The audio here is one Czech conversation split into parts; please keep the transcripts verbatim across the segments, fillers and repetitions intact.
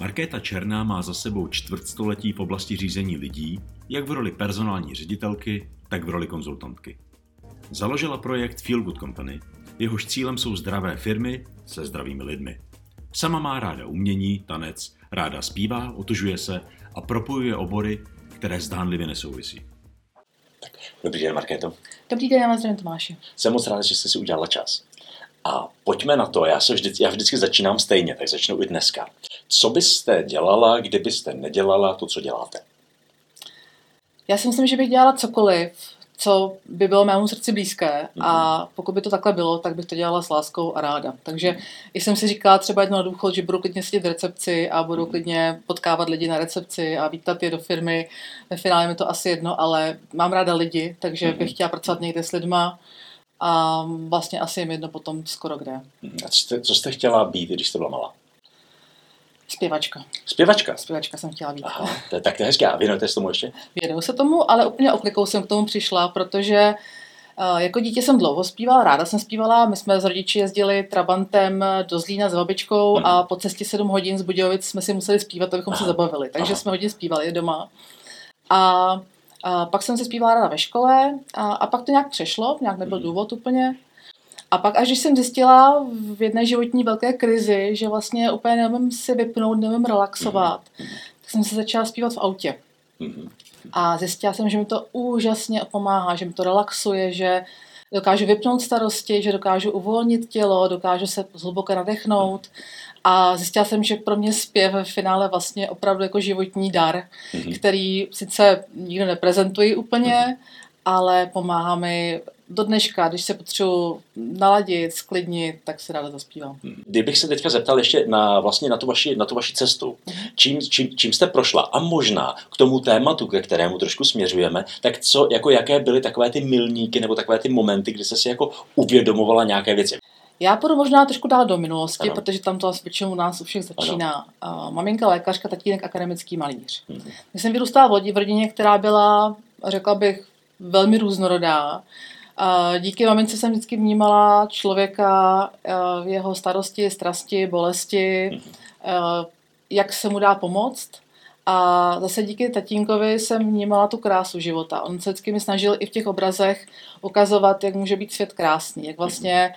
Markéta Černá má za sebou čtvrtstoletí v oblasti řízení lidí, jak v roli personální ředitelky, tak v roli konzultantky. Založila projekt Feelgood Company, jehož cílem jsou zdravé firmy se zdravými lidmi. Sama má ráda umění, tanec, ráda zpívá, otužuje se a propojuje obory, které zdánlivě nesouvisí. Tak, dobrý den, Markéto. Dobrý den, já vás zdravím, Tomáši. Jsem moc rád, že jste si udělala čas. A pojďme na to, já, se vždy, já vždycky začínám stejně, tak začnu i dneska. Co byste dělala, kdybyste nedělala to, co děláte? Já si myslím, že bych dělala cokoliv, co by bylo mému srdci blízké, mm-hmm. a pokud by to takhle bylo, tak bych to dělala s láskou a ráda. Takže i jsem si říkala třeba jednou na důchod, že budu klidně sedět v recepci a budu klidně potkávat lidi na recepci a vítat je do firmy. Ve finále mi to asi jedno, ale mám ráda lidi, takže mm-hmm. bych chtěla pracovat někde s lidma a vlastně asi jim jedno potom skoro kde. A co jste, co jste chtěla být, když jste byla malá? Zpěvačka. Zpěvačka? Zpěvačka jsem chtěla být. Aha, to je, tak to je hezké. A věnujete se tomu ještě? Věnuju se tomu, ale úplně oklikou jsem k tomu přišla, protože uh, jako dítě jsem dlouho zpívala, ráda jsem zpívala. My jsme s rodiči jezdili Trabantem do Zlína s babičkou hmm. a po cestě sedm hodin z Budějovic jsme si museli zpívat, abychom aha. se zabavili. Takže aha. jsme hodně zpívali doma. A, a pak jsem se zpívala ráda ve škole a, a pak to nějak přešlo, nějak nebyl hmm. důvod úplně. A pak, až když jsem zjistila v jedné životní velké krizi, že vlastně úplně nevím si vypnout, nevím relaxovat, mm-hmm. tak jsem se začala zpívat v autě. Mm-hmm. A zjistila jsem, že mi to úžasně pomáhá, že mi to relaxuje, že dokážu vypnout starosti, že dokážu uvolnit tělo, dokážu se zhluboka nadechnout. A zjistila jsem, že pro mě zpěv ve finále vlastně opravdu jako životní dar, mm-hmm. který sice nikdo neprezentuji úplně, mm-hmm. ale pomáhá mi do dneška, když se potřebuji naladit, sklidnit, tak se ráda zaspívám. Kdybych se teďka zeptal ještě na, vlastně na, tu, vaši, na tu vaši cestu, čím, čím, čím jste prošla a možná k tomu tématu, ke kterému trošku směřujeme, tak co, jako jaké byly takové ty milníky nebo takové ty momenty, kdy jste si jako uvědomovala nějaké věci? Já půjdu možná trošku dál do minulosti, ano. protože tam to většinou u nás u všech začíná. Ano. Maminka lékařka, tatínek akademický malíř. Hmm. Já jsem vyrůstala v rodině, která byla, řekla bych, velmi různorodá. Díky mamince jsem vždycky vnímala člověka, jeho starosti, strasti, bolesti, jak se mu dá pomoct. A zase díky tatínkovi jsem vnímala tu krásu života. On se vždycky mi snažil i v těch obrazech ukazovat, jak může být svět krásný. Jak vlastně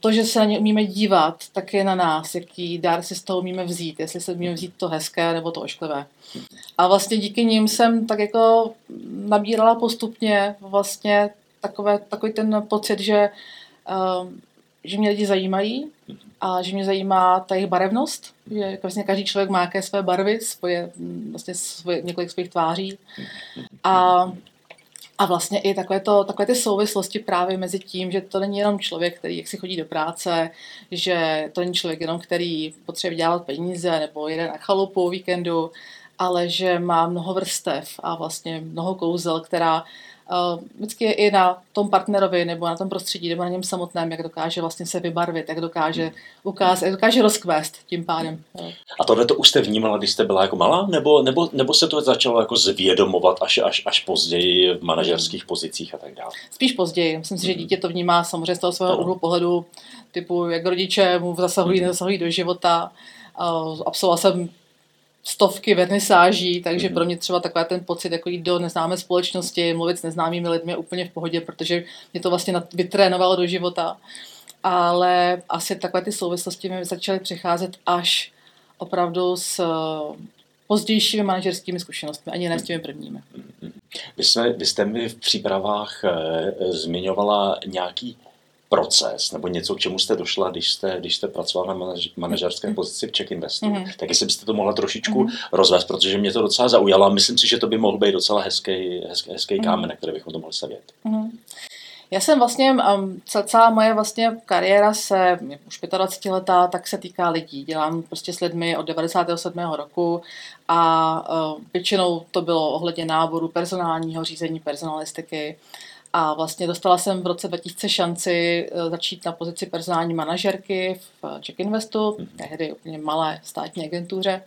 to, že se na ně umíme dívat, tak je na nás, jaký dár si z toho umíme vzít. Jestli se umíme vzít to hezké nebo to ošklivé. A vlastně díky nim jsem tak jako nabírala postupně vlastně Takové, takový ten pocit, že, uh, že mě lidi zajímají a že mě zajímá ta jejich barevnost, že vlastně každý člověk má nějaké své barvy, svoje, vlastně svoje, několik svých tváří a, a vlastně i takové, to, takové ty souvislosti právě mezi tím, že to není jenom člověk, který jak si chodí do práce, že to není člověk jenom, který potřebuje vydělat peníze nebo jede na chalupu víkendu, ale že má mnoho vrstev a vlastně mnoho kouzel, která vždycky je i na tom partnerovi nebo na tom prostředí, nebo na něm samotném, jak dokáže vlastně se vybarvit, jak dokáže ukázat, jak dokáže rozkvést tím pádem. A tohle to už jste vnímala, když jste byla jako malá, nebo, nebo, nebo se to začalo jako zvědomovat až, až, až později v manažerských pozicích a tak dále? Spíš později. Myslím si, že dítě to vnímá samozřejmě z toho svého úhlu pohledu, typu jak rodiče mu zasahují, nezasahují do života. Absolvovala jsem stovky vernisáží, takže mm-hmm. pro mě třeba takový ten pocit, jako jít do neznámé společnosti, mluvit s neznámými lidmi je úplně v pohodě, protože mě to vlastně vytrénovalo do života. Ale asi takové ty souvislosti mi začaly přicházet až opravdu s pozdějšími manažerskými zkušenostmi, ani ne s těmi prvními. Vy jste, vy jste mi v přípravách zmiňovala nějaký proces, nebo něco, k čemu jste došla, když jste, když jste pracovala na manažerské pozici v CzechInvestu. Mm-hmm. Tak jestli byste to mohla trošičku mm-hmm. rozvést, protože mě to docela zaujalo a myslím si, že to by mohl být docela hezký, hezký, hezký mm-hmm. kámen, na který bychom to mohli stavět. Mm-hmm. Já jsem vlastně, um, celá moje vlastně kariéra se, už dvacet pět letá, tak se týká lidí. Dělám prostě s lidmi od devadesátého sedmého roku a uh, většinou to bylo ohledně náboru personálního řízení, personalistiky. A vlastně dostala jsem v roce dva tisíce šanci začít na pozici personální manažerky v CzechInvestu, tehdy úplně malé státní agentuře.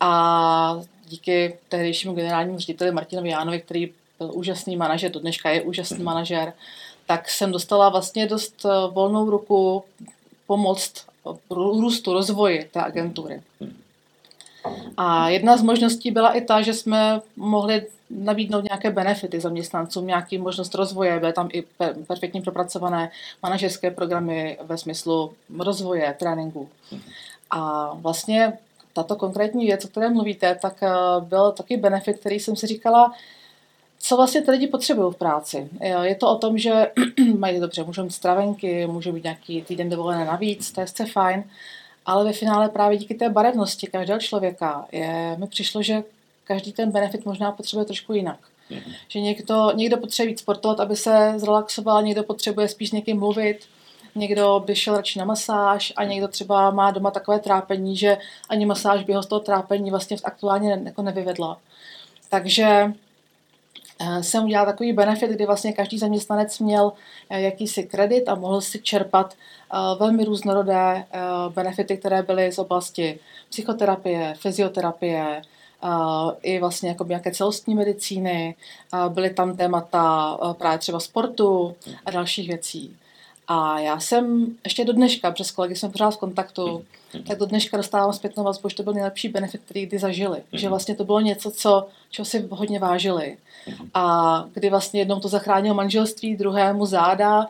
A díky tehdejšímu generálnímu řediteli Martinovi Jánovi, který byl úžasný manažer, do dneška je úžasný manažer, tak jsem dostala vlastně dost volnou ruku pomoct růstu, rozvoji té agentury. A jedna z možností byla i ta, že jsme mohli nabídnout nějaké benefity zaměstnancům, nějaký možnost rozvoje, byly tam i perfektně propracované manažerské programy ve smyslu rozvoje, tréninku. A vlastně tato konkrétní věc, o které mluvíte, tak byl taky benefit, který jsem si říkala, co vlastně ty lidi potřebují v práci. Je to o tom, že mají dobře, můžou mít stravenky, můžou mít nějaký týden dovolené navíc, to je zce fajn, ale ve finále právě díky té barevnosti každého člověka je, mi přišlo, že každý ten benefit možná potřebuje trošku jinak. Mm-hmm. Že někdo, někdo potřebuje víc sportovat, aby se zrelaxoval, někdo potřebuje spíš s někým mluvit, někdo by šel radši na masáž a někdo třeba má doma takové trápení, že ani masáž by ho z toho trápení vlastně aktuálně ne, jako nevyvedla. Takže jsem udělala takový benefit, kdy vlastně každý zaměstnanec měl jakýsi kredit a mohl si čerpat velmi různorodé benefity, které byly z oblasti psychoterapie, fyzioterapie, i vlastně jako nějaké celostní medicíny, byly tam témata právě třeba sportu a dalších věcí. A já jsem ještě do dneška, přes kolegy jsem pořád v kontaktu, tak do dneška dostávám zpětnou vazbu, že to byl nejlepší benefit, který kdy zažili. Že vlastně to bylo něco, co, čeho si hodně vážili. A kdy vlastně jednou to zachránilo manželství, druhému záda,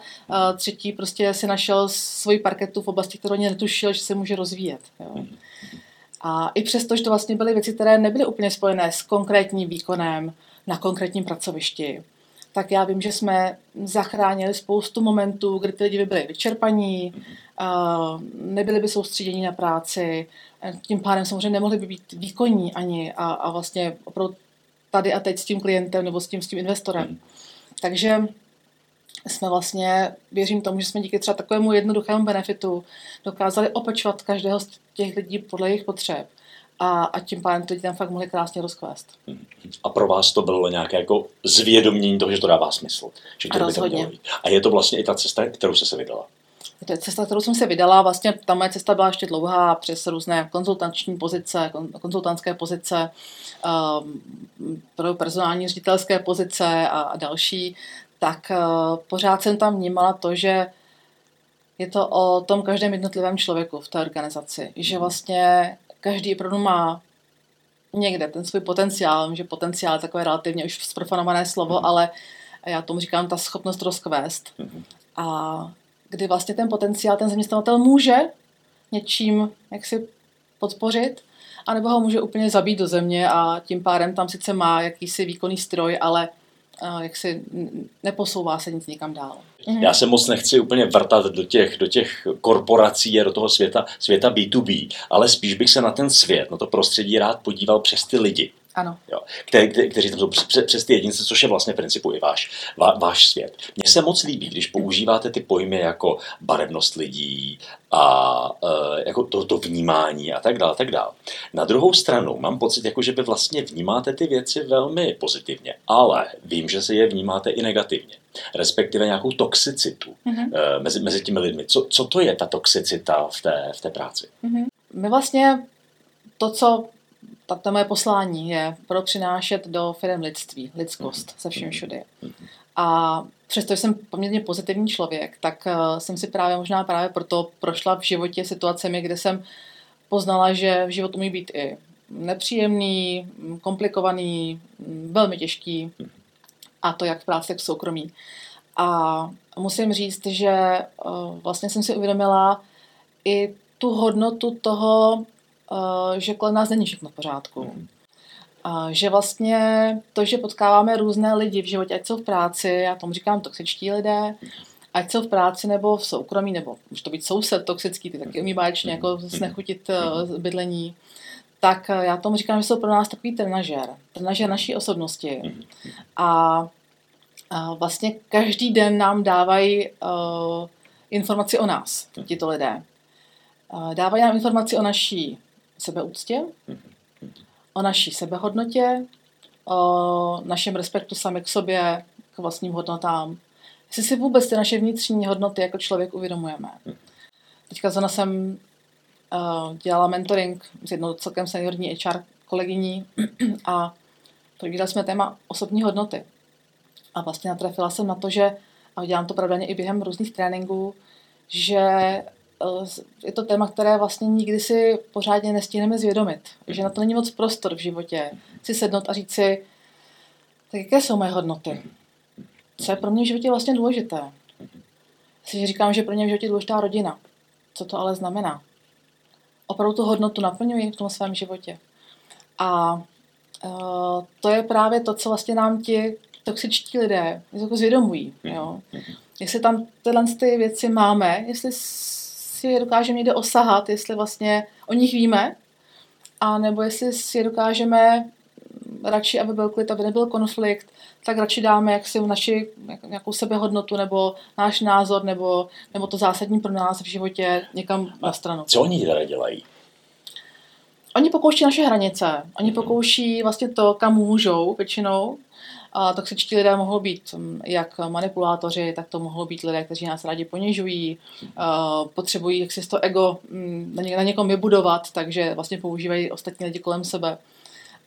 třetí prostě si našel svoji parketu v oblasti, kterou mě netušil, že se může rozvíjet. Jo. A i přesto, že to vlastně byly věci, které nebyly úplně spojené s konkrétním výkonem na konkrétním pracovišti, tak já vím, že jsme zachránili spoustu momentů, kdy ty lidi by byli vyčerpaní, nebyli by soustředění na práci, tím pádem samozřejmě nemohli by být výkonní ani a, a vlastně opravdu tady a teď s tím klientem nebo s tím, s tím investorem. Takže jsme vlastně, věřím tomu, že jsme díky třeba takovému jednoduchému benefitu dokázali opečovat každého z těch lidí podle jejich potřeb. A, a tím pádem to lidi tam fakt mohli krásně rozkvést. A pro vás to bylo nějaké jako zvědomění toho, že to dává smysl. Že to rozhodně. A je to vlastně i ta cesta, kterou jste se vydala? To je cesta, kterou jsem se vydala. Vlastně ta moje cesta byla ještě dlouhá přes různé konzultanční pozice, konzultantské pozice, um, personální ředitelské pozice a, a další. Tak uh, pořád jsem tam vnímala to, že je to o tom každém jednotlivém člověku v té organizaci. Že vlastně každý opravdu má někde ten svůj potenciál, že potenciál je takové relativně už zprofanované slovo, mm. ale já tomu říkám ta schopnost rozkvést. Mm. A kdy vlastně ten potenciál ten zaměstnavatel může něčím jaksi podpořit, anebo ho může úplně zabít do země a tím pádem tam sice má jakýsi výkonný stroj, ale jak si neposouvá se nic nikam dál. Já se moc nechci úplně vrtat do těch, do těch korporací a do toho světa, světa bé dvě bé, ale spíš bych se na ten svět, na to prostředí rád podíval přes ty lidi. Ano. Jo, kte, kte, kteří tam jsou přes, přes ty jedince, což je vlastně v principu i váš, vá, váš svět. Mně se moc líbí, když používáte ty pojmy jako barevnost lidí a e, jako to, to vnímání a tak dále, tak dále. Na druhou stranu mám pocit, jako, že vy vlastně vnímáte ty věci velmi pozitivně, ale vím, že se je vnímáte i negativně, respektive nějakou toxicitu mm-hmm. e, mezi, mezi těmi lidmi. Co, co to je ta toxicita v té, v té práci? Mm-hmm. My vlastně to, co to moje poslání je pro přinášet do firem lidství, lidskost se vším všudy. A přestože jsem poměrně pozitivní člověk, tak jsem si právě možná právě proto prošla v životě situacemi, kde jsem poznala, že život umí být i nepříjemný, komplikovaný, velmi těžký, a to jak v práci, tak v soukromí. A musím říct, že vlastně jsem si uvědomila i tu hodnotu toho, že kolem nás není všechno v pořádku. A že vlastně to, že potkáváme různé lidi v životě, ať jsou v práci, já tomu říkám toxičtí lidé, ať jsou v práci nebo v soukromí, nebo může to být soused toxický, ty taky umí báječně jako znechutit bydlení, tak já tomu říkám, že jsou pro nás takový trenažér, trenažér naší osobnosti. A vlastně každý den nám dávají informaci o nás, tito lidé. Dávají nám informaci o naší sebeúctě, o naší sebehodnotě, o našem respektu sami k sobě, k vlastním hodnotám. Jestli si vůbec ty naše vnitřní hodnoty jako člověk uvědomujeme. Teďka zrovna jsem uh, dělala mentoring s jednou celkem seniorní há er kolegyní a probírali jsme téma osobní hodnoty. A vlastně natrefila jsem na to, že, a dělám to pravidelně i během různých tréninků, že je to téma, které vlastně nikdy si pořádně nestihneme zvědomit. Že na to není moc prostor v životě. Si sednout a říct si, tak jaké jsou moje hodnoty? Co je pro mě v životě vlastně důležité? Asi říkám, že pro mě v životě je důležitá rodina. Co to ale znamená? Opravdu tu hodnotu naplňuji v tom svém životě. A uh, to je právě to, co vlastně nám ti toxičtí lidé jako zvědomují. Jo? Jestli tam tyhle ty věci máme, jestli si je dokážeme někde osahat, jestli vlastně o nich víme, a nebo jestli si je dokážeme radši, aby byl klid, aby nebyl konflikt, tak radši dáme jaksi naši nějakou sebehodnotu nebo náš názor nebo, nebo to zásadní pro nás v životě někam na stranu. Co oni teda dělají? Oni pokouší naše hranice. Oni pokouší vlastně to, kam můžou většinou. A toxičtí lidé mohou být jak manipulátoři, tak to mohou být lidé, kteří nás rádi ponižují, potřebují jak si to ego na někom vybudovat, takže vlastně používají ostatní lidi kolem sebe.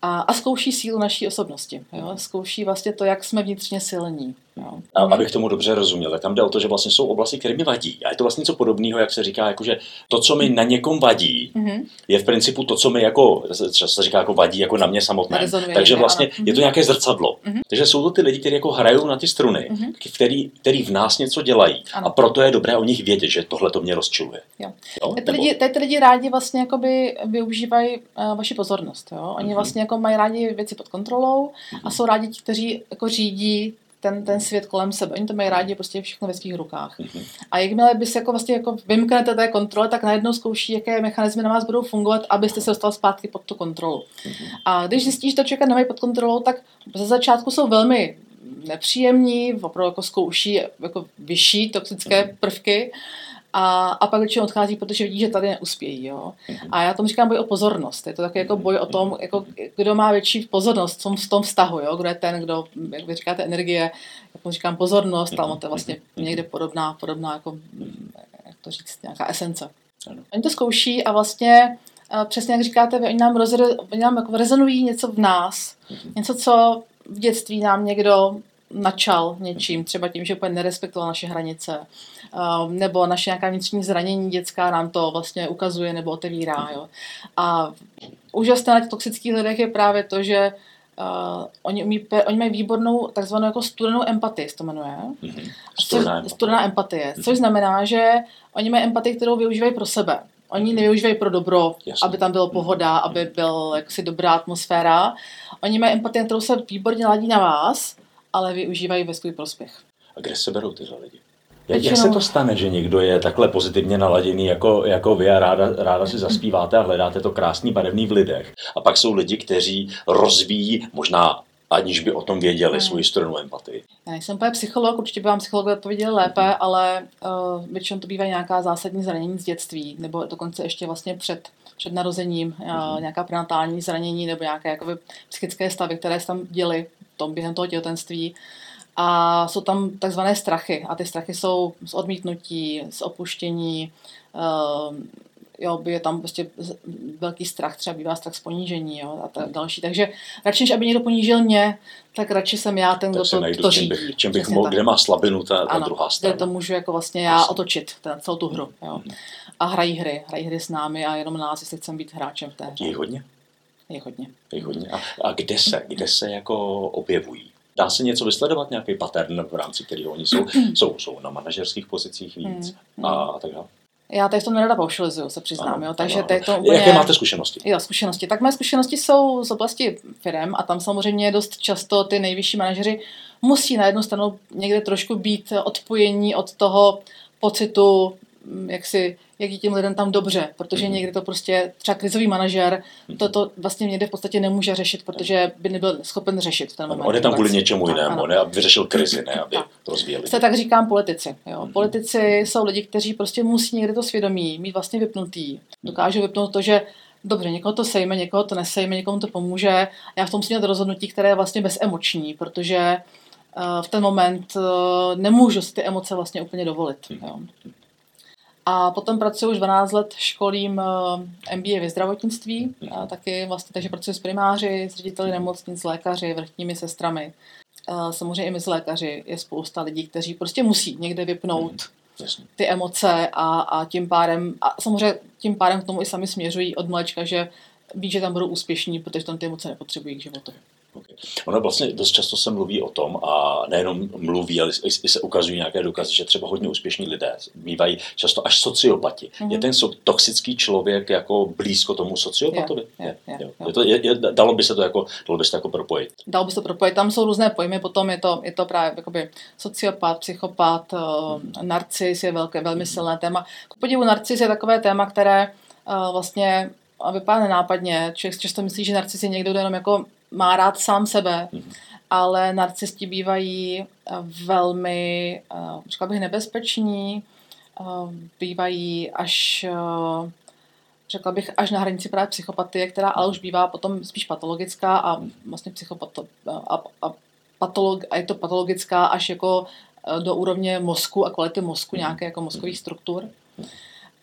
A, a zkouší sílu naší osobnosti. Jo? Zkouší vlastně to, jak jsme vnitřně silní. Jo? A, abych tomu dobře rozuměl, tak tam jde o to, že vlastně jsou oblasti, které mi vadí. A je to vlastně něco podobného, jak se říká, jakože to, co mi na někom vadí, mm-hmm. je v principu to, co mi jako, třeba se říká, jako vadí jako na mě samotné. Rezonuje, takže vlastně ano. Je to nějaké zrcadlo. Mm-hmm. Takže jsou to ty lidi, kteří jako hrajou na ty struny, mm-hmm. který, který v nás něco dělají. Ano. A proto je dobré o nich vědět, že tohle to mě rozčiluje. Jo. Jo? Ty, lidi, ty lidi rádi vlastně jakoby využívají uh, vaši pozornost. Jo? Oni mm-hmm. vlastně jako mají rádi věci pod kontrolou a jsou rádi ti, kteří jako řídí ten, ten svět kolem sebe. Oni to mají rádi prostě všechno ve svých rukách. A jakmile by se jako vlastně jako vymknete té kontrole, tak najednou zkouší, jaké mechanismy na vás budou fungovat, abyste se dostali zpátky pod tu kontrolu. A když zjistí, že to člověka nemají pod kontrolou, tak ze začátku jsou velmi nepříjemní, opravdu jako zkouší jako vyšší toxické prvky. A, a pak většinou odchází, protože vidí, že tady neuspějí. Jo? A já tomu říkám boj o pozornost. Je to taky jako boj o tom, jako, kdo má větší pozornost v tom vztahu. Jo? Kdo je ten, kdo, jak vy říkáte, energie, jak mu říkám pozornost, tam to je vlastně někde podobná, podobná jako, jak to říct, nějaká esence. Oni to zkouší a vlastně, přesně jak říkáte, oni nám, rozre, oni nám jako rezonují něco v nás, něco, co v dětství nám někdo načal něčím, třeba tím, že úplně nerespektoval naše hranice, nebo naše nějaká vnitřní zranění dětská nám to vlastně ukazuje nebo otevírá. Jo. A úžasné na těch toxických lidech je právě to, že Uh, oni, umí, oni mají výbornou takzvanou jako studenou empatii, se to jmenuje. Mm-hmm. Studená, což, studená empatie. Mm-hmm. Což znamená, že oni mají empatii, kterou využívají pro sebe. Oni nevyužívají pro dobro, jasně, aby tam byla pohoda, aby byla jaksi dobrá atmosféra. Oni mají empatii, kterou se výborně ladí na vás, ale využívají ve svůj prospěch. A kde se berou tyhle lidi? Jak, jak se to stane, že někdo je takhle pozitivně naladěný jako, jako vy a ráda, ráda si zaspíváte a hledáte to krásný barevný v lidech? A pak jsou lidi, kteří rozvíjí, možná aniž by o tom věděli, hmm. svoji stranu empatii. Já nejsem úplně psycholog, určitě by vám psycholog odpověděl lépe, hmm. ale uh, většinou to bývá nějaká zásadní zranění z dětství, nebo dokonce ještě vlastně před, před narozením, hmm. uh, nějaká prenatální zranění nebo nějaké jakoby psychické stavy, které se tam děly tom, během toho těhotenství. A jsou tam takzvané strachy. A ty strachy jsou z odmítnutí, z opuštění. Uh, jo, je tam prostě velký strach, třeba bývá strach z ponížení, jo, a tak další. Takže radši, než aby někdo ponížil mě, tak radši jsem já ten, tak kdo to, najdu, to řídí. Čím bych, čím bych mohl, kde má slabinu ta, ta ano, druhá strana. Ano, to můžu jako vlastně já Jasně. otočit, ten, celou tu hru. Jo. A hrají hry, hrají hry s námi a jenom nás, jestli chcem být hráčem v té hře. Je hodně? Je hodně. Je hodně. A, a kde se, kde se jako objevují? Dá se něco vysledovat, nějaký pattern, v rámci kterého oni jsou, jsou, jsou na manažerských pozicích víc hmm. a tak dále. Já tady v tom nerada paušalizuju, se přiznám. Ano, jo, takže ano. To úplně... Jaké máte zkušenosti? Jo, zkušenosti. Tak mé zkušenosti jsou z oblasti firem a tam samozřejmě dost často ty nejvyšší manažeři musí na jednu stranu někde trošku být odpojení od toho pocitu, jak si, jak je těm lidem tam dobře, protože někdy to prostě, třeba krizový manažer, to, to vlastně někde v podstatě nemůže řešit, protože by nebyl schopen řešit v ten moment. On je tam kvůli něčemu jinému, ne, aby vyřešil krizi, ne, aby rozvíjeli. Se tak říkám politici. Jo. Politici jsou lidi, kteří prostě musí někde to svědomí mít vlastně vypnutý. Dokážou vypnout to, že dobře, někoho to sejme, někoho to nesejme, někomu to pomůže. Já v tom musím mít rozhodnutí, které je vlastně bezemoční, protože v ten moment nemůžu si ty emoce vlastně úplně dovolit. Jo. A potom pracuji už dvanáct let, školím M B A ve zdravotnictví, taky vlastně, takže pracuji s primáři, s řediteli nemocnic, s lékaři, vrchními sestrami. Samozřejmě i mezi lékaři je spousta lidí, kteří prostě musí někde vypnout ty emoce a, a tím pádem, a samozřejmě tím pádem k tomu i sami směřují od mlečka, že ví, že tam budou úspěšní, protože tam ty emoce nepotřebují k životu. Okay. Ono vlastně dost často se mluví o tom, a nejenom mluví, ale i se ukazují nějaké důkazy, že třeba hodně úspěšní lidé bývají často až sociopati. Mm-hmm. Je ten toxický člověk jako blízko tomu sociopatovi? Je, je, je, je. Je to, je, je, dalo by se to jako, dalo by se to jako propojit? Dalo by se to propojit, tam jsou různé pojmy, potom je to, je to právě jakoby sociopat, psychopat, mm-hmm. narcis je velké, velmi mm-hmm. silné téma. K podivu narcis je takové téma, které uh, vlastně vypadá nenápadně. Člověk často myslí, že narcis je někdo, kdo jenom jako má rád sám sebe, mm-hmm. ale narcisti bývají velmi, říkala bych, nebezpeční, bývají až, řekla bych, až na hranici právě psychopatie, která ale už bývá potom spíš patologická a vlastně psychopato, a, a, patolog, a je to patologická až jako do úrovně mozku a kvality mozku, nějaké jako mozkových struktur.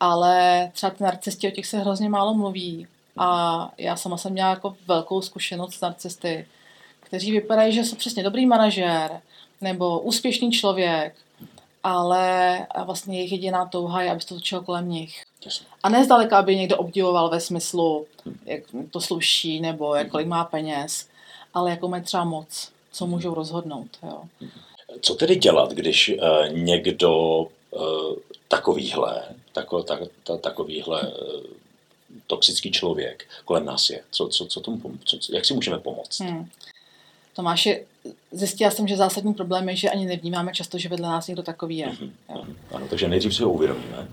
Ale třeba ty narcisti, o těch se hrozně málo mluví. A já sama jsem měla jako velkou zkušenost s narcisty, kteří vypadají, že jsou přesně dobrý manažér nebo úspěšný člověk, ale vlastně jejich jediná touha je, aby se to točilo kolem nich. A ne zdaleka, aby někdo obdivoval ve smyslu, jak to sluší nebo jak kolik má peněz, ale jako mají třeba moc, co můžou rozhodnout. Jo. Co tedy dělat, když uh, někdo uh, takovýhle, tako, tak, ta, takovýhle uh, toxický člověk kolem nás je. Co, co, co tomu, co, jak si můžeme pomoct? Hmm. Tomáši, zjistila jsem, že zásadní problém je, že ani nevnímáme často, že vedle nás někdo takový je. Mm-hmm. Ano, takže nejdřív si ho uvědomíme.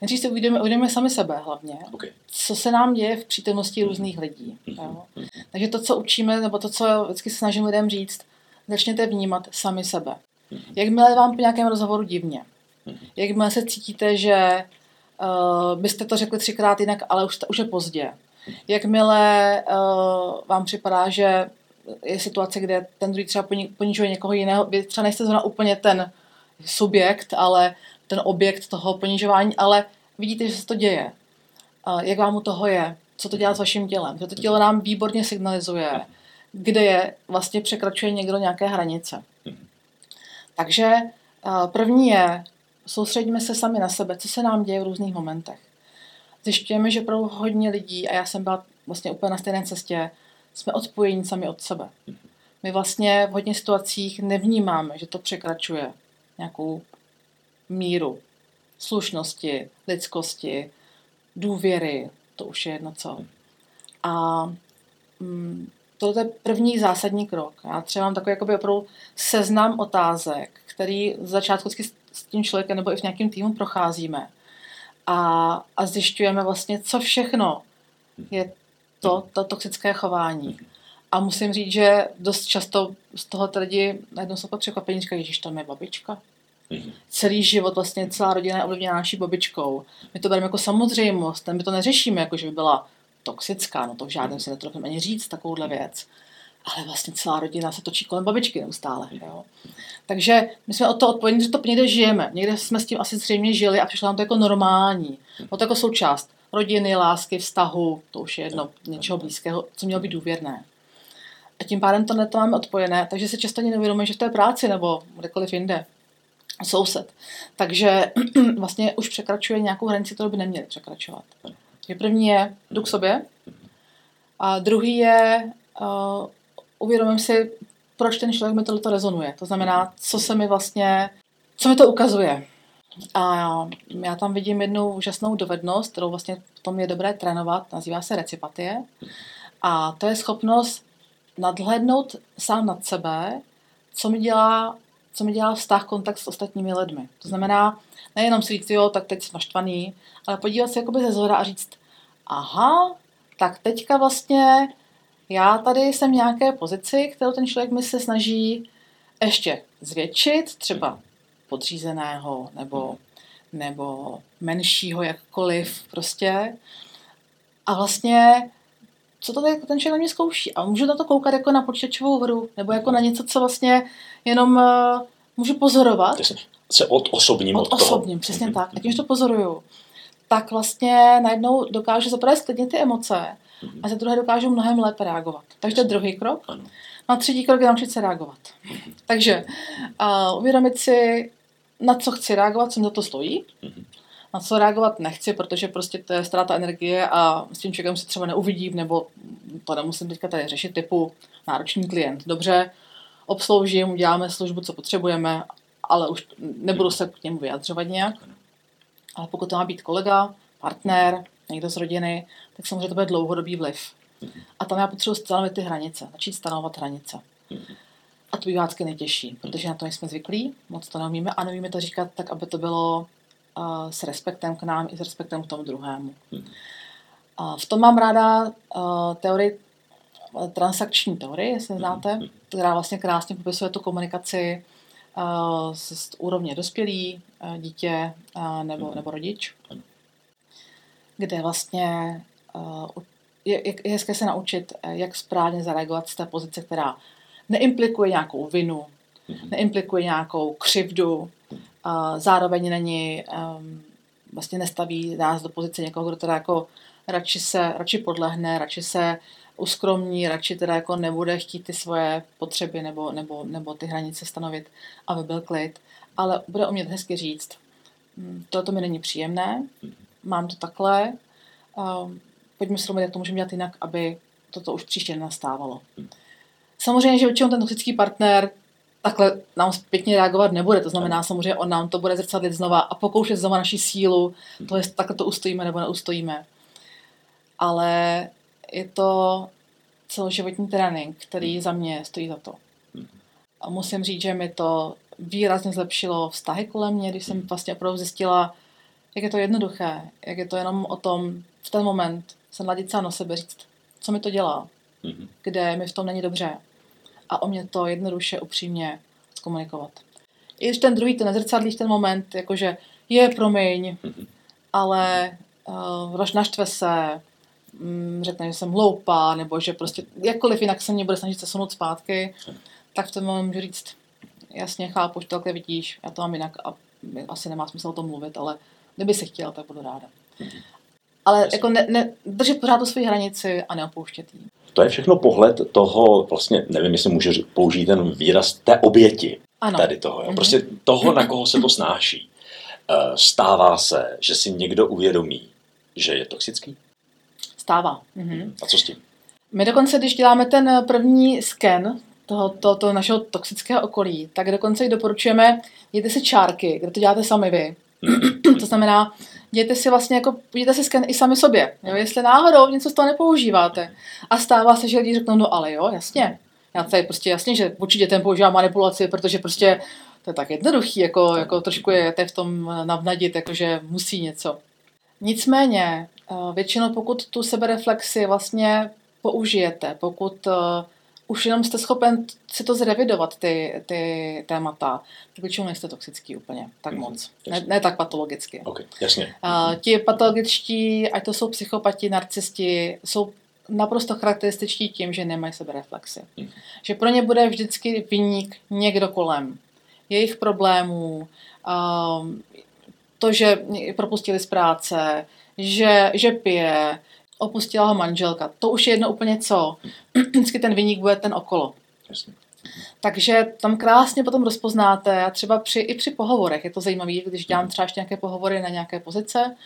Nejdřív si uvědomíme, uvědomíme sami sebe hlavně. Okay. Co se nám děje v přítomnosti mm-hmm. různých lidí. Mm-hmm. Jo? Takže to, co učíme, nebo to, co vždycky se snažím lidem říct, začněte vnímat sami sebe. Mm-hmm. Jakmile vám po nějakém rozhovoru divně, mm-hmm. jakmile se cítíte, že Uh, byste to řekli třikrát jinak, ale už, už je pozdě. Jakmile uh, vám připadá, že je situace, kde ten druhý třeba ponižuje někoho jiného, vy třeba nejste zrovna úplně ten subjekt, ale ten objekt toho ponižování, ale vidíte, že se to děje. Uh, jak vám u toho je? Co to dělá s vaším tělem? To tělo nám výborně signalizuje, kde je, vlastně překračuje někdo nějaké hranice. Takže uh, první je, soustředíme se sami na sebe, co se nám děje v různých momentech. Zjišťujeme, že pro hodně lidí, a já jsem byla vlastně úplně na stejné cestě, jsme odpojení sami od sebe. My vlastně v hodně situacích nevnímáme, že to překračuje nějakou míru slušnosti, lidskosti, důvěry, to už je jedno co. A mm, tohle je první zásadní krok. Já třeba mám takový jakoby opravdu seznam otázek, který z začátku s tím člověkem nebo i v nějakém týmu procházíme a, a zjišťujeme vlastně, co všechno je to, to toxické chování. A musím říct, že dost často z toho lidi najednou jsou překvapení, říkají, ježiš, tam je babička. Mm-hmm. Celý život, vlastně celá rodina je ovlivněna naší babičkou. My to bereme jako samozřejmost, my to neřešíme, jako že by byla toxická, no to v žádném si netrofneme ani říct takovouhle věc. Ale vlastně celá rodina se točí kolem babičky neustále. Jo. Takže my jsme od toho odpovědní, že to někde žijeme. Někde jsme s tím asi zřejmě žili a přišlo nám to jako normální. No to jako součást rodiny, lásky, vztahu, to už je jedno něčeho blízkého, co mělo být důvěrné. A tím pádem to neto máme odpojené, takže se často ani neuvědomujeme, že v té práci nebo kdekoliv jinde, soused. Takže vlastně už překračuje nějakou hranici, kterou by neměli překračovat. Takže první je, jdu k sobě. A druhý je, uh, uvědomím si, proč ten člověk mi tohleto rezonuje. To znamená, co se mi vlastně, co mi to ukazuje. A já tam vidím jednu úžasnou dovednost, kterou vlastně v tom je dobré trénovat, nazývá se recipatie. A to je schopnost nadhlédnout sám nad sebe, co mi dělá, co mi dělá vztah, kontakt s ostatními lidmi. To znamená, nejenom si říct, jo, tak teď jsem naštvaný, ale podívat se jakoby ze zhora a říct, aha, tak teďka vlastně já tady jsem v nějaké pozici, kterou ten člověk mi se snaží ještě zvětšit, třeba podřízeného nebo, nebo menšího, jakkoliv prostě. A vlastně, co to ten člověk na mě zkouší? A můžu na to koukat jako na počítačovou hru, nebo jako na něco, co vlastně jenom uh, můžu pozorovat. Se odosobním od toho. Odosobním, přesně tak. A tím, že to pozoruju, tak vlastně najednou dokážu zaprvé sklidnit ty emoce, a za druhé dokážu mnohem lépe reagovat. Takže to je druhý krok. A třetí krok je naučit se reagovat. Takže uh, uvědomit si, na co chci reagovat, co mi za to stojí, mm-hmm. na co reagovat nechci, protože prostě to je ztráta energie a s tím člověkem se třeba neuvidím, nebo to nemusím teďka tady řešit, typu náročný klient. Dobře, obsloužím, děláme službu, co potřebujeme, ale už nebudu se k němu vyjadřovat nějak. Ale pokud to má být kolega, partner, někdo z rodiny, tak samozřejmě to bude dlouhodobý vliv. A tam já potřebuji stanovit ty hranice, začít stanovat hranice. A to bývácky nejtěžší, protože na to nejsme zvyklí, moc to neumíme a neumíme to říkat tak, aby to bylo uh, s respektem k nám i s respektem k tomu druhému. Uh, v tom mám ráda uh, teorii, uh, transakční teorii, jestli znáte, která vlastně krásně popisuje tu komunikaci uh, z, z úrovně dospělí, uh, dítě uh, nebo, nebo rodič, kde vlastně uh, je, je hezké se naučit, jak správně zareagovat z té pozice, která neimplikuje nějakou vinu, mm-hmm. neimplikuje nějakou křivdu, a zároveň není, um, vlastně nestaví nás do pozice někoho, kdo teda jako radši se, radši podlehne, radši se uskromní, radši teda jako nebude chtít ty svoje potřeby nebo, nebo, nebo ty hranice stanovit, aby byl klid, ale bude umět hezky říct, tohle mi není příjemné, mám to takhle, um, pojďme srovnat, jak to můžeme dělat jinak, aby toto už příště nenastávalo. Samozřejmě, že určitě ten toxický partner takhle nám pěkně reagovat nebude. To znamená samozřejmě, on nám to bude zrcadlit znova a pokoušet znova naši sílu. To je, takhle to ustojíme nebo neustojíme. Ale je to celoživotní trénink, který za mě stojí za to. A musím říct, že mi to výrazně zlepšilo vztahy kolem mě, když jsem vlastně opravdu zjistila, jak je to jednoduché, jak je to jenom o tom, v ten moment se naladit sám na sebe, říct, co mi to dělá, kde mi v tom není dobře. A o mě to jednoduše, upřímně komunikovat. I když ten druhý to nezrcadlí v ten moment, jakože je, promiň, ale uh, naštve se, um, řekne, že jsem hloupá, nebo že prostě jakkoliv jinak se mě bude snažit se sunout zpátky, tak v ten moment můžu říct, jasně, chápu, že to takhle vidíš, já to mám jinak a asi nemá smysl o tom mluvit, ale kdyby se chtěla, tak budu ráda. Ale jako ne, ne, držet pořád tu svoji hranici a neopouštět ji. To je všechno pohled toho, vlastně, nevím, jestli můžu použít ten výraz, té oběti. Ano. Tady toho. Jo? Prostě toho, na koho se to snáší. Stává se, že si někdo uvědomí, že je toxický? Stává. Mhm. A co s tím? My dokonce, když děláme ten první sken toho, to, toho našeho toxického okolí, tak dokonce i doporučujeme, dějte si čárky, kde to děláte sami vy. To znamená, dějte si vlastně jako, dějte si sken i sami sobě, jo? Jestli náhodou něco z toho nepoužíváte. A stává se, že lidi řeknou, no ale jo, jasně, já tady prostě jasně, že určitě dětem používám manipulaci, protože prostě to je tak jednoduchý, jako, jako trošku je v tom navnadit, jakože musí něco. Nicméně, většinou pokud tu sebereflexi vlastně použijete, pokud už jenom jste schopen si to zrevidovat, ty, ty témata, tak většinou nejste toxický úplně, tak mm-hmm. moc. Ne, ne tak patologicky. Okay, jasně. Uh, ti patologičtí, ať to jsou psychopati, narcisti, jsou naprosto charakterističtí tím, že nemají sebereflexy. Mm-hmm. Že pro ně bude vždycky viník někdo kolem. Jejich problémů, uh, to, že propustili z práce, že, že pije, opustila ho manželka. To už je jedno úplně co. Vždycky ten viník bude ten okolo. Jasně. Takže tam krásně potom rozpoznáte a třeba při, i při pohovorech. Je to zajímavé, když dělám třeba ještě nějaké pohovory na nějaké pozice,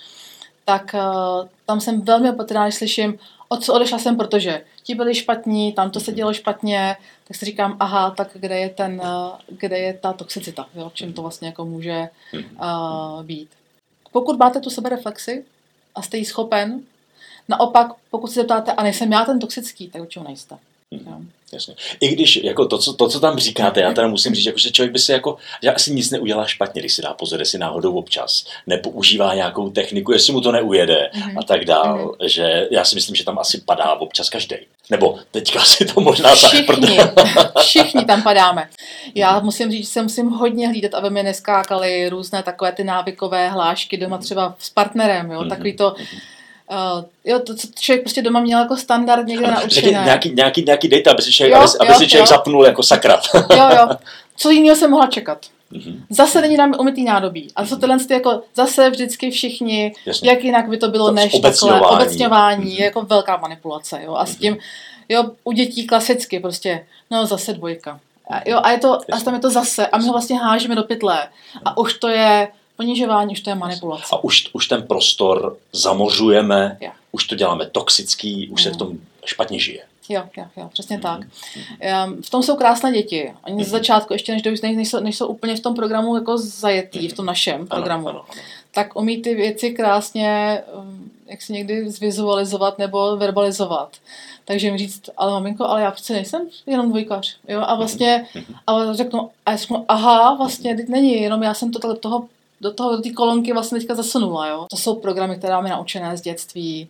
tak uh, tam jsem velmi opatrná, když slyším, o co odešla jsem, protože ti byli špatní, tam to se dělo špatně, tak si říkám, aha, tak kde je, ten, kde je ta toxicita, jo? Čím to vlastně jako může uh, být. Pokud máte tu sebereflexi a jste jí schopen, naopak, pokud se zeptáte, a nejsem já ten toxický, tak určitě nejste. Hmm, jasně. I když jako to, co, to, co tam říkáte, já teda musím říct, jako, že člověk by se jako, že asi nic neudělá špatně, když si dá pozor, jestli náhodou občas nepoužívá nějakou techniku, jestli mu to neujede hmm. a tak dál, hmm. že já si myslím, že tam asi padá občas každý. Nebo teďka si to možná všichni, tak. Všichni, všichni tam padáme. Já hmm. musím říct, že se musím hodně hlídat, aby mi neskákaly různé takové ty návykové hlášky doma třeba s partnerem, jo, hmm. takový to... Uh, jo, to, co člověk prostě doma měl jako standard někde naučené. Nějaký, nějaký, nějaký data, aby si člověk, jo, aby, aby jo, si člověk zapnul jako sakra. Jo, jo. Co jiného jsem mohla čekat? Mm-hmm. Zase není nám umytý nádobí. A co tyhle ty jako zase vždycky všichni, jasně. Jak jinak by to bylo to než obecňování. Takhle obecňování, mm-hmm. jako velká manipulace. Jo? A s tím, jo, u dětí klasicky prostě, no zase dvojka. Jo, a, je to, a tam je to zase, a my ho vlastně hážeme do pytle. A už to je ponižování, už to je manipulace. A už, už ten prostor zamořujeme, yeah. už to děláme toxický, už mm. se v tom špatně žije. Jo, jo, jo, přesně mm. tak. V tom jsou krásné děti. Oni mm. z začátku, ještě než, než, než, jsou, než jsou úplně v tom programu jako zajetí, mm. v tom našem programu, ano, ano, ano. tak umí ty věci krásně, jak si někdy zvizualizovat nebo verbalizovat. Takže jim říct, ale maminko, ale já přece nejsem jenom dvojkař. Jo? A vlastně, ale řeknu, a řeknu, aha, vlastně, teď není, jenom já jsem to do toho, do toho, do té kolonky vlastně teďka zasunula. Jo? To jsou programy, které máme naučené z dětství.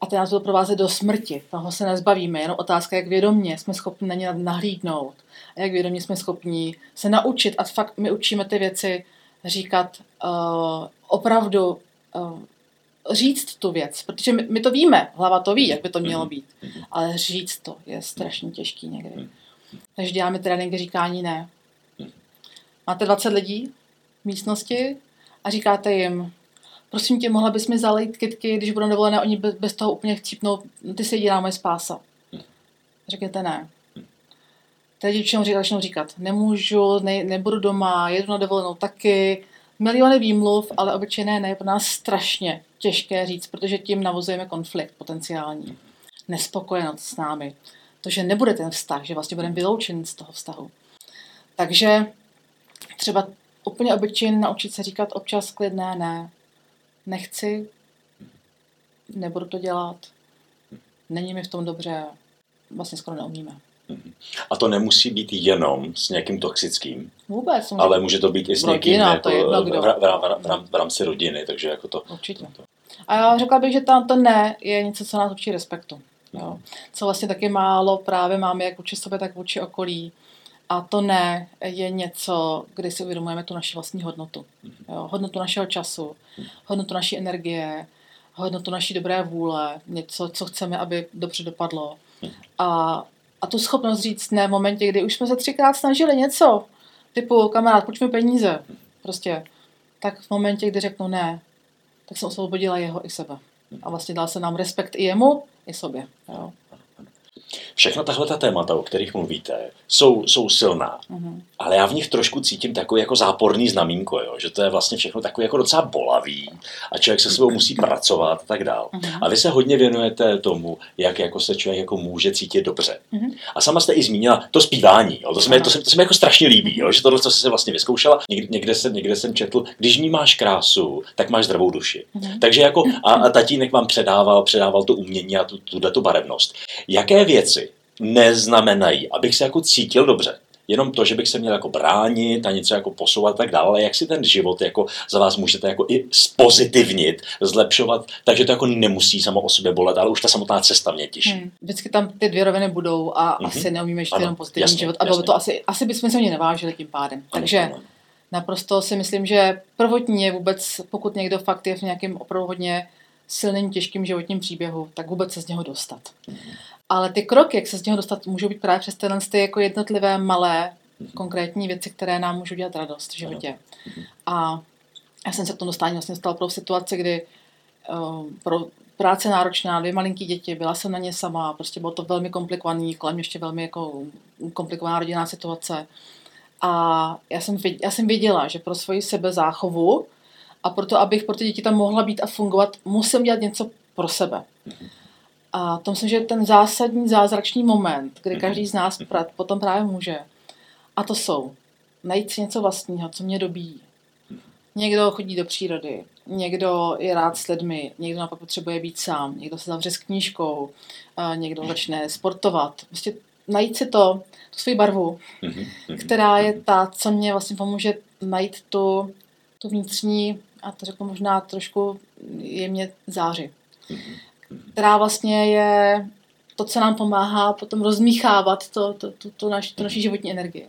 A ty nás budou provázet do smrti. Toho se nezbavíme. Jenom otázka, jak vědomě jsme schopni na ně nahlídnout. A jak vědomě jsme schopni se naučit. A fakt my učíme ty věci říkat uh, opravdu uh, říct tu věc, protože my, my to víme, hlava to ví, jak by to mělo být, ale říct to je strašně těžký někdy. Takže děláme tréninky říkání ne. Máte dvacet lidí v místnosti a říkáte jim, prosím tě, mohla bys mi zalejt kytky, když budou dovolené, oni bez toho úplně chcípnou, ty se jediná moje spása. Řekněte ne. Teď všem začnou říkat, nemůžu, ne, nebudu doma, jedu na dovolenou taky, miliony výmluv, ale obyčejné ne, je pro nás strašně těžké říct, protože tím navozujeme konflikt potenciální. Nespokojenost s námi. To, že nebude ten vztah, že vlastně budeme vyloučeni z toho vztahu. Takže třeba úplně obyčejně naučit se říkat občas klidné ne. Nechci, nebudu to dělat, není mi v tom dobře, vlastně skoro neumíme. A to nemusí být jenom s nějakým toxickým, vůbec, ale může to být i s někým jako v rámci rodiny, takže jako to... Určitě. To. A já řekla bych, že tam to ne je něco, co nás učí respektu. Jo. Co vlastně taky málo právě máme jak vůči sobě, tak vůči okolí. A to ne je něco, kdy si uvědomujeme tu naši vlastní hodnotu. Jo. Hodnotu našeho času, hodnotu naší energie, hodnotu naší dobré vůle, něco, co chceme, aby dobře dopadlo. A A tu schopnost říct ne v momentě, kdy už jsme se třikrát snažili něco, typu kamarád, pojď mi peníze, prostě, tak v momentě, kdy řeknu ne, tak jsem osvobodila jeho i sebe. A vlastně dal se nám respekt i jemu, i sobě. Jo. Všechna tahle ta témata, o kterých mluvíte, jsou, jsou silná, mm-hmm. ale já v nich trošku cítím takový jako záporný znamínko, jo? Že to je vlastně všechno takový jako docela bolavý a člověk se sebou musí pracovat a tak dál. Mm-hmm. A vy se hodně věnujete tomu, jak jako se člověk jako může cítit dobře. Mm-hmm. A sama jste i zmínila to zpívání, jo? To se mi to se, to se mi jako strašně líbí, jo? Že tohle, co jsi se vlastně vyzkoušela, někde, někde, jsem, někde jsem četl, když vnímáš krásu, tak máš zdravou duši. Mm-hmm. Takže jako a, a tatínek vám předával, předával to umění a tu, tu, tu barevnost. Jaké věci neznamenají, abych se jako cítil dobře. Jenom to, že bych se měl jako bránit a něco jako posouvat a tak dále, ale jak si ten život jako za vás můžete jako i zpozitivnit, zlepšovat, takže to jako nemusí samo o sobě bolet, ale už ta samotná cesta mě těší. Hmm. Vždycky tam ty dvě roviny budou a mm-hmm. asi neumíme žít jenom pozitivní jasně, život a bylo to asi, asi bychom se mě nevážili tím pádem. Ano, takže ano. Naprosto si myslím, že prvotní je vůbec, pokud někdo fakt je v nějakém opravdu hodně silným, těžkým životním příběhu, tak vůbec se z něho dostat. Mm-hmm. Ale ty kroky, jak se z něho dostat, můžou být právě přes tyhle ty jako jednotlivé, malé, konkrétní věci, které nám můžou dělat radost v životě. A já jsem se k tomu dostání vlastně stala pro situaci, kdy uh, pro práce náročná, dvě malinký děti, byla jsem na ně sama, prostě bylo to velmi komplikovaný, kolem ještě velmi jako komplikovaná rodinná situace. A já jsem, já jsem věděla, že pro svoji sebezáchovu a proto, abych pro ty děti tam mohla být a fungovat, musím dělat něco pro sebe. A to myslím, že ten zásadní, zázračný moment, kdy každý z nás potom právě může. A to jsou najít si něco vlastního, co mě dobíjí. Někdo chodí do přírody, někdo je rád s lidmi, někdo naopak potřebuje být sám, někdo se zavře s knížkou, někdo začne sportovat. Prostě najít si to, tu svou barvu, která je ta, co mě vlastně pomůže najít tu, tu vnitřní, a to řeknu možná trošku jemně záři. Která vlastně je to, co nám pomáhá potom rozmíchávat to, to, to, to, naš, to naší životní energie.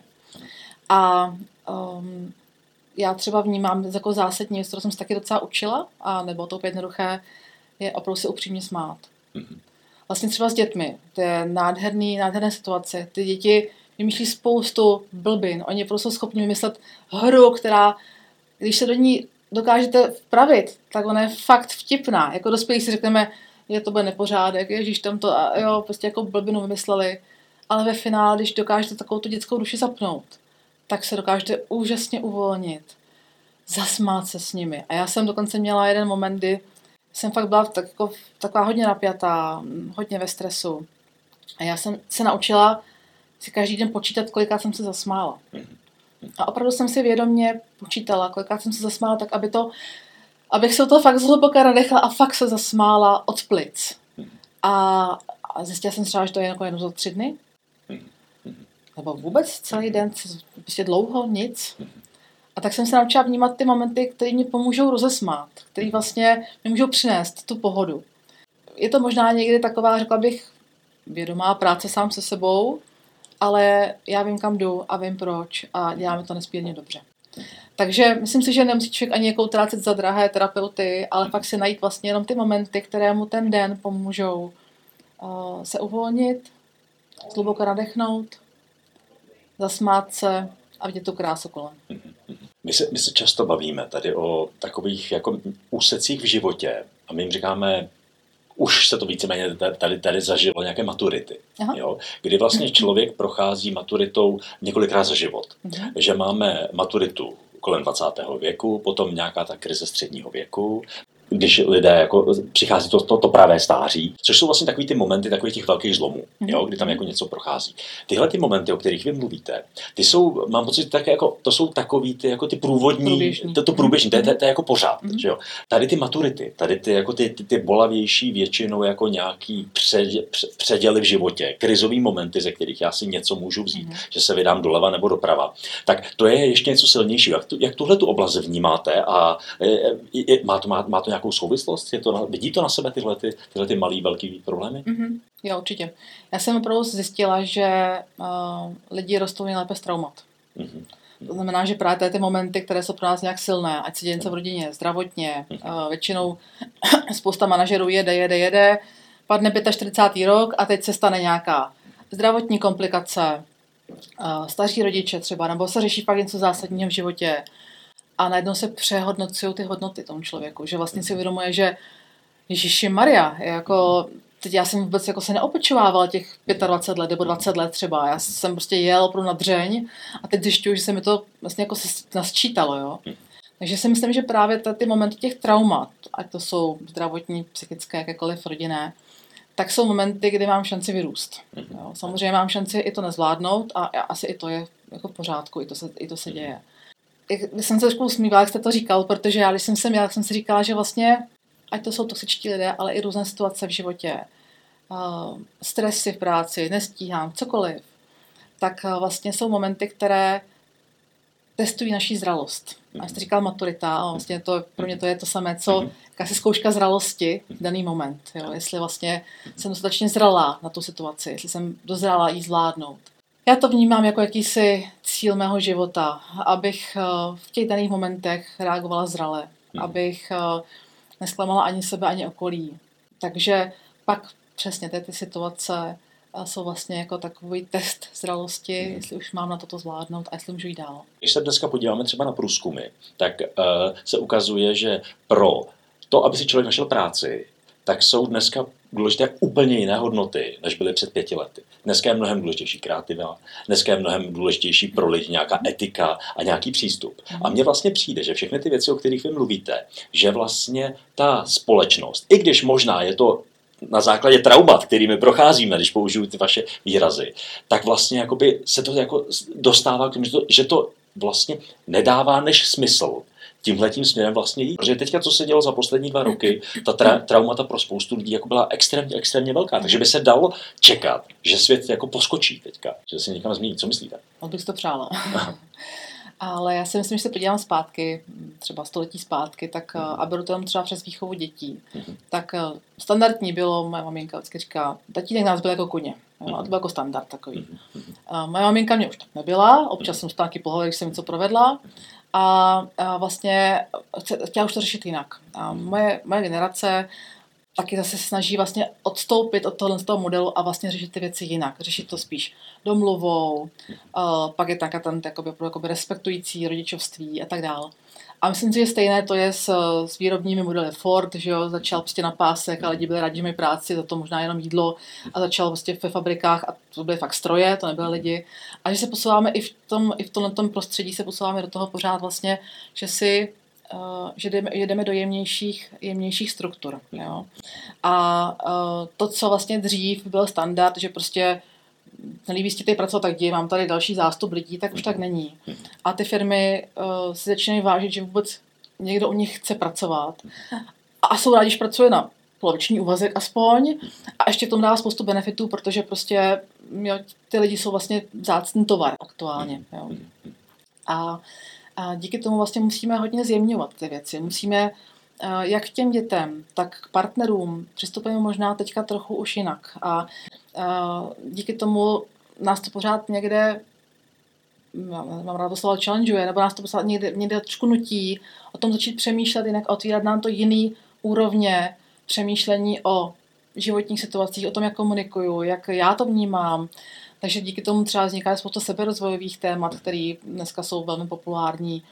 A um, já třeba vnímám jako zásadní věc, kterou jsem se taky docela učila, a nebylo to úplně jednoduché, je opravdu se upřímně smát. Vlastně třeba s dětmi, to je nádherný, nádherné situace. Ty děti vymýšlí spoustu blbin, oni prostě jsou schopni vymyslet hru, která, když se do ní dokážete vpravit, tak ona je fakt vtipná. Jako dospělí si řekneme, je to bude nepořádek, ježíš, tam to, a jo, prostě jako blbinu vymysleli. ale ve finále, když dokážete takovou tu dětskou duši zapnout, tak se dokážete úžasně uvolnit, zasmát se s nimi. A já jsem dokonce měla jeden moment, kdy jsem fakt byla tak jako, taková hodně napjatá, hodně ve stresu. A já jsem se naučila si každý den počítat, kolikrát jsem se zasmála. A opravdu jsem si vědomě počítala, kolikrát jsem se zasmála, tak aby to, abych se to fakt zhluboka nadechla a fakt se zasmála od plic. A zjistila jsem třeba, že to je jako jenom za tři dny. Nebo vůbec celý den, prostě dlouho, nic. A tak jsem se naučila vnímat ty momenty, které mi pomůžou rozesmát, které vlastně mi můžou přinést tu pohodu. Je to možná někdy taková, řekla bych, vědomá práce sám se sebou, ale já vím, kam jdu a vím proč a děláme to nesmírně dobře. Takže myslím si, že nemusí člověk ani jako utrácet za drahé terapeuty, ale fakt si najít vlastně jenom ty momenty, které mu ten den pomůžou uh, se uvolnit, hluboka nadechnout, zasmát se a vidět tu krásu kolem. My se, my se často bavíme tady o takových jako úsecích v životě a my jim říkáme, už se to víceméně tady, tady zažilo nějaké maturity, jo? Kdy vlastně člověk prochází maturitou několikrát za život. Aha. Že máme maturitu kolem dvacátého věku, potom nějaká ta krize středního věku, když lidé jako přichází to, to, to pravé stáří, což jsou vlastně takový ty momenty takových těch velkých zlomů, jo, kdy tam jako něco prochází. Tyhle ty momenty, o kterých vy mluvíte, ty jsou, mám pocit, tak jako, to jsou takový ty, jako ty průvodní, to, to průběžní, to je, to, to je jako pořád, mm-hmm. že jo. Tady ty maturity, tady ty, jako ty, ty, ty bolavější většinou jako nějaký předě, předěly v životě, krizový momenty, ze kterých já si něco můžu vzít, mm-hmm. že se vydám doleva nebo doprava, tak to je ještě něco silnějšího. Jak, tu, jak tuhle tu oblast vnímáte a je, je, má to, má, má to nějakou souvislost? Je to, vidí to na sebe tyhle, ty, tyhle ty malý, velký problémy? Mm-hmm. Jo, určitě. Já jsem opravdu zjistila, že uh, lidi rostou nejlépe z traumat. Mm-hmm. To znamená, že právě ty momenty, které jsou pro nás nějak silné, ať se děje něco v rodině, zdravotně, mm-hmm. uh, většinou spousta manažerů jede, jede, jede, padne čtyřicátý pátý rok a teď se stane nějaká zdravotní komplikace, uh, starší rodiče třeba, nebo se řeší pak něco zásadního v životě. A najednou se přehodnocují ty hodnoty tomu člověku, že vlastně si uvědomuje, že Ježíši Maria, jako, teď já jsem vůbec jako se neopečovávala těch dvacet pět let nebo dvacet let třeba, já jsem prostě jel opravdu na dřeň a teď zjišťuju, že se mi to vlastně jako nasčítalo, jo. Takže si myslím, že právě ty momenty těch traumat, ať to jsou zdravotní, psychické, jakékoliv rodinné, tak jsou momenty, kdy mám šanci vyrůst. Jo. Samozřejmě mám šanci i to nezvládnout a asi i to je jako v pořádku, i to se, i to se děje. Jsem se trošku usmívala, jak jste to říkal, protože já, když jsem se měla, tak jsem si říkala, že vlastně, ať to jsou toxičtí lidé, ale i různé situace v životě, uh, stresy v práci, nestíhám, cokoliv, tak uh, vlastně jsou momenty, které testují naši zralost. A jste říkal maturita, a vlastně to, pro mě to je to samé, co jakási zkouška zralosti v daný moment. Jo? Jestli vlastně jsem dostatečně zralá na tu situaci, jestli jsem dozrála ji zvládnout. Já to vnímám jako jakýsi cíl mého života, abych v těch daných momentech reagovala zrale, hmm. abych nesklamala ani sebe, ani okolí. Takže pak přesně ty, ty situace jsou vlastně jako takový test zralosti, hmm. jestli už mám na toto zvládnout a jestli můžu jít dál. Když se dneska podíváme třeba na průzkumy, tak uh, se ukazuje, že pro to, aby si člověk našel práci, tak jsou dneska důležité úplně jiné hodnoty, než byly před pěti lety. Dneska je mnohem důležitější kreativa, dneska je mnohem důležitější pro lidi nějaká etika a nějaký přístup. A mně vlastně přijde, že všechny ty věci, o kterých vy mluvíte, že vlastně ta společnost, i když možná je to na základě traumat, kterými procházíme, když použiju ty vaše výrazy, tak vlastně jakoby se to jako dostává k tomu, že to, že to vlastně nedává než smysl. Tímhletím směrem vlastně jít. Protože teďka, co se dělo za poslední dva roky, ta tra- traumata pro spoustu lidí jako byla extrémně, extrémně velká. Takže by se dalo čekat, že svět jako poskočí teďka, že se někam změní. Co myslíte? On bych to přála. Ale já si myslím, že se podívám zpátky, třeba století zpátky, tak a beru to třeba přes výchovu dětí. Tak standardní bylo, moje maminka vždycky říká, tatínek nás byl jako koně. Jo, a to byl jako standard takový. A moje maminka mě už tak nebyla, občas jsem taky pohled, když jsem něco provedla. A, a vlastně chtěla už to řešit jinak. A moje, moje generace taky zase snaží vlastně odstoupit od tohohle z toho modelu a vlastně řešit ty věci jinak. Řešit to spíš domluvou, a pak je taká tam jakoby, jakoby respektující rodičovství a tak dále. A myslím si, že stejné to je s, s výrobními modely Ford, že jo, začal prostě na pásek a lidi byli rádi, že mi práci, za to možná jenom jídlo a začal prostě ve fabrikách a to byly fakt stroje, to nebyly lidi. A že se posouváme i v tom, i v tomhletom prostředí se posouváme do toho pořád vlastně, že si že jdeme, jdeme do jemnějších, jemnějších struktur. Jo? A to, co vlastně dřív byl standard, že prostě nelíbí si tady pracovat, tak ději, mám tady další zástup lidí, tak už tak není. A ty firmy uh, si začínají vážit, že vůbec někdo u nich chce pracovat. A jsou rádi, že pracuje na poloviční úvazek aspoň. A ještě tomu dává spoustu benefitů, protože prostě jo, ty lidi jsou vlastně vzácný tovar aktuálně. Jo. A, a díky tomu vlastně musíme hodně zjemňovat ty věci. Musíme uh, jak k těm dětem, tak k partnerům přistupujeme možná teďka trochu už jinak. A díky tomu nás to pořád někde, mám rád to slovo challengeuje, nebo nás to pořád někde, někde trošku nutí o tom začít přemýšlet jinak a otvírat nám to jiný úrovně přemýšlení o životních situacích, o tom, jak komunikuju, jak já to vnímám. Takže díky tomu třeba vzniká spousta seberozvojových témat, které dneska jsou velmi populární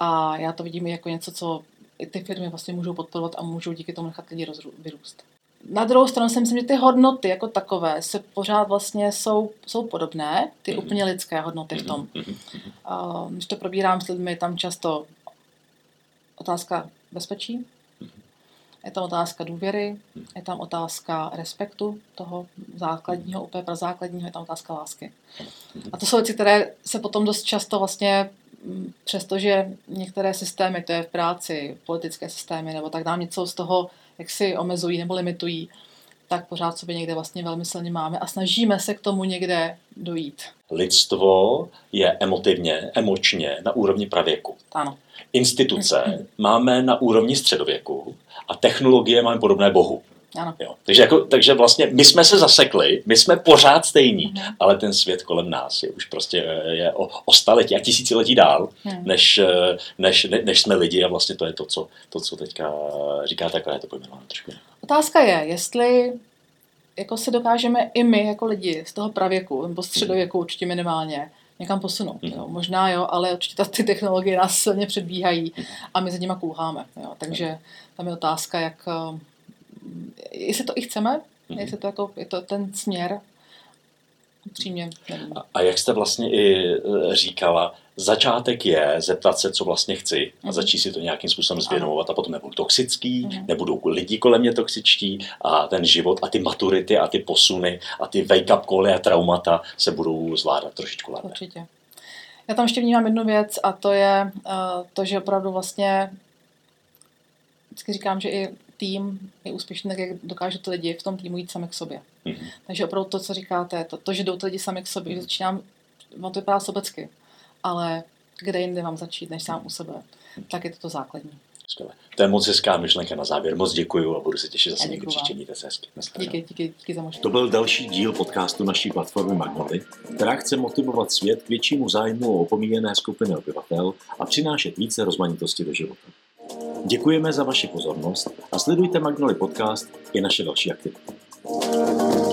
a já to vidím i jako něco, co i ty firmy vlastně můžou podporovat a můžou díky tomu nechat lidi rozrů, vyrůst. Na druhou stranu si myslím, že ty hodnoty jako takové se pořád vlastně jsou, jsou podobné, ty úplně lidské hodnoty v tom. Když to probírám s lidmi, je tam často otázka bezpečí, je tam otázka důvěry, je tam otázka respektu toho základního, úplně prazákladního, je tam otázka lásky. A to jsou věci, které se potom dost často vlastně, přestože některé systémy, to je v práci, politické systémy, nebo tak nám něco z toho jak si omezují nebo limitují, tak pořád sobě někde vlastně velmi silně máme a snažíme se k tomu někde dojít. Lidstvo je emotivně, emočně na úrovni pravěku. Ano. Instituce máme na úrovni středověku a technologie máme podobné bohu. Ano. Jo. Takže, jako, takže vlastně my jsme se zasekli, my jsme pořád stejní, ano. Ale ten svět kolem nás je už prostě je o, o staletí a tisíciletí dál, než, než, ne, než jsme lidi a vlastně to je to, co, to, co teďka říkáte, jak je to pojmenováno trošku. Otázka je, jestli jako se dokážeme i my jako lidi z toho pravěku nebo středověku určitě minimálně někam posunout. Hmm. Jo. Možná jo, ale určitě ty technologie nás silně předbíhají a my za nima kůháme. Jo. Takže tam je otázka, jak... Jestli to i chceme, mm-hmm. jestli to jako, je to ten směr, přímě. A, a jak jste vlastně i říkala, začátek je zeptat se, co vlastně chci a začít si to nějakým způsobem zvědomovat a potom nebudu toxický, mm-hmm. nebudou lidi kolem mě toxičtí a ten život a ty maturity a ty posuny a ty wake-up cally a traumata se budou zvládat trošičku lépe. Určitě. Já tam ještě vnímám jednu věc a to je uh, to, že opravdu vlastně vždycky říkám, že i tým je úspěšný, tak jak dokážou ty lidi v tom týmu jít sami k sobě. Mm-hmm. Takže opravdu to, co říkáte, to, to že jdou ty lidi sami k sobě, že začínám, vám to vypadá sobecky, ale kde jinde mám začít, než sám u sebe, tak je to to základní. Skvěle. To je moc hezká myšlenka na závěr. Moc děkuju a budu se těšit zase někdy příště. Mějte se hezky. Díky, díky, díky za možnost. To byl další díl podcastu naší platformy Magnoty, která chce motivovat svět k většímu zájmu o opomíjené skupiny obyvatel a přinášet více rozmanitosti do života. Děkujeme za vaši pozornost a sledujte Magnoly podcast i naše další aktivity.